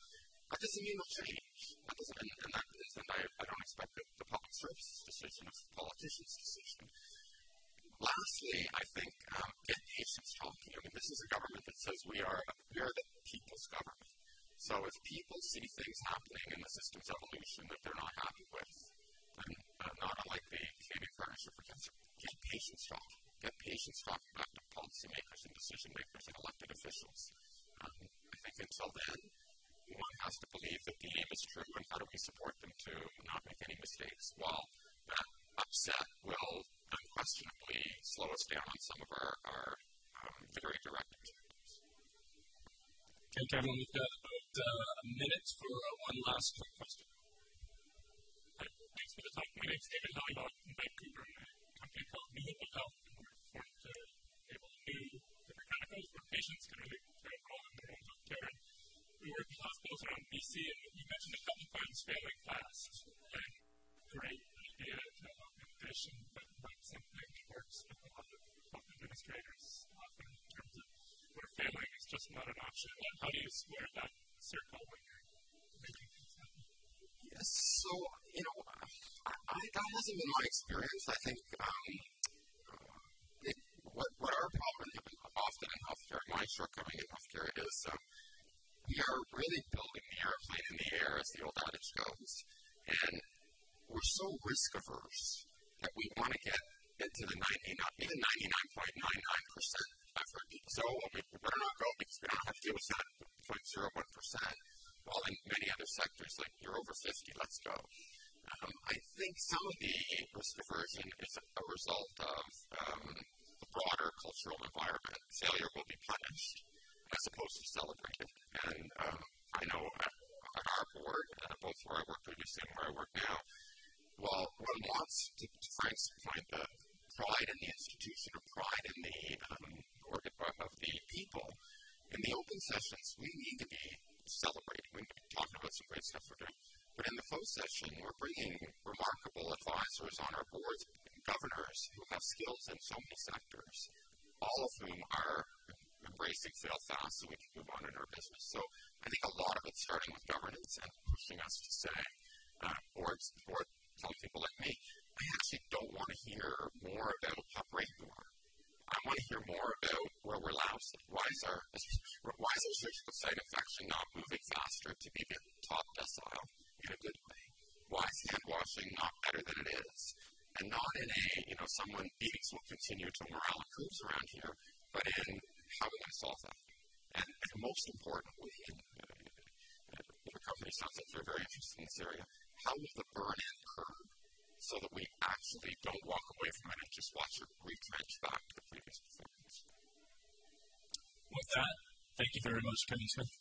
That doesn't mean they'll change. That doesn't, and, and that isn't, I, I don't expect the, the public service's decision, it's the politician's decision. Lastly, I think um, get patients talking. I mean, this is a government that says we are, we are the people's government. So if people see things happening in the system's evolution that they're not happy with, then uh, not unlike the Canadian Partnership for Cancer, get patients talking. Get patients talking back to policymakers and decision makers and elected officials. Um, I think until then, one has to believe that the aim is true and how do we support them to not make any mistakes. While that upset will unquestionably slow us down on some of our, our um, very direct activities. Okay, Kevin, we've got about uh, a minute for uh, one last quick question. Thanks for the talk. My name is David Halliwell from Vancouver. My company called New England Health, and we're formed to enable new different chemicals where patients can really play a role in their own health care. We work with hospitals around B C, and you mentioned a couple times failing fast. And great idea to help innovation, but not something that works with a lot of health administrators often in terms of where failing is just not an option. And how do you square that circle when you're making things happen? Yes, so, you know, I, I, that hasn't been my experience. I think um, it, what, what our problem often in healthcare, my shortcoming in healthcare, is um, we are really building the airplane in the air, as the old adage goes. And we're so risk averse that we want to get into the ninety-nine, even ninety-nine point nine nine percent. I've heard people say, oh, well, we better not go because we don't have to deal with that zero point zero one percent. While in many other sectors, like you're over fifty, let's go. Um, I think some of the risk aversion is a result of um, the broader cultural environment. Failure will be punished as opposed to celebrated. And um, I know at, at our board, uh, both where I work previously and where I work now, while one wants to, to Frank's point, the pride in the institution or pride in the um, organ of the people, in the open sessions, we need to be celebrating. We've been talking about some great stuff we're doing. But in the closed session, we're bringing remarkable advisors on our boards, governors who have skills in so many sectors, all of whom are embracing fail fast so we can move on in our business. So I think a lot of it's starting with governance and pushing us to say, uh, boards, board, telling people like me, I actually don't want to hear more about how great you are. I want to hear more about where we're lousy. Why is our, why is our surgical site infection not moving faster to be the top decile in a good way? Why is hand washing not better than it is? And not in a, you know, someone beats will continue to morale improves around here, but in how we're going to solve that. And, and most importantly, in, uh, in a company, sounds like you're very interested in this area, how will the burn-in curve so that we actually don't walk away from it and just watch it retrench back to the previous performance? With that, thank you very much, Kevin Smith.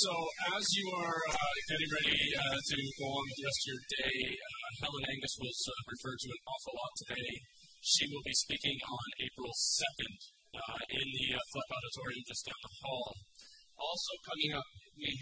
So as you are uh, getting ready uh, to go on with the rest of your day, uh, Helen Angus was uh, referred to an awful lot today. She will be speaking on April second uh, in the uh, FLEP Auditorium just down the hall. Also coming up, we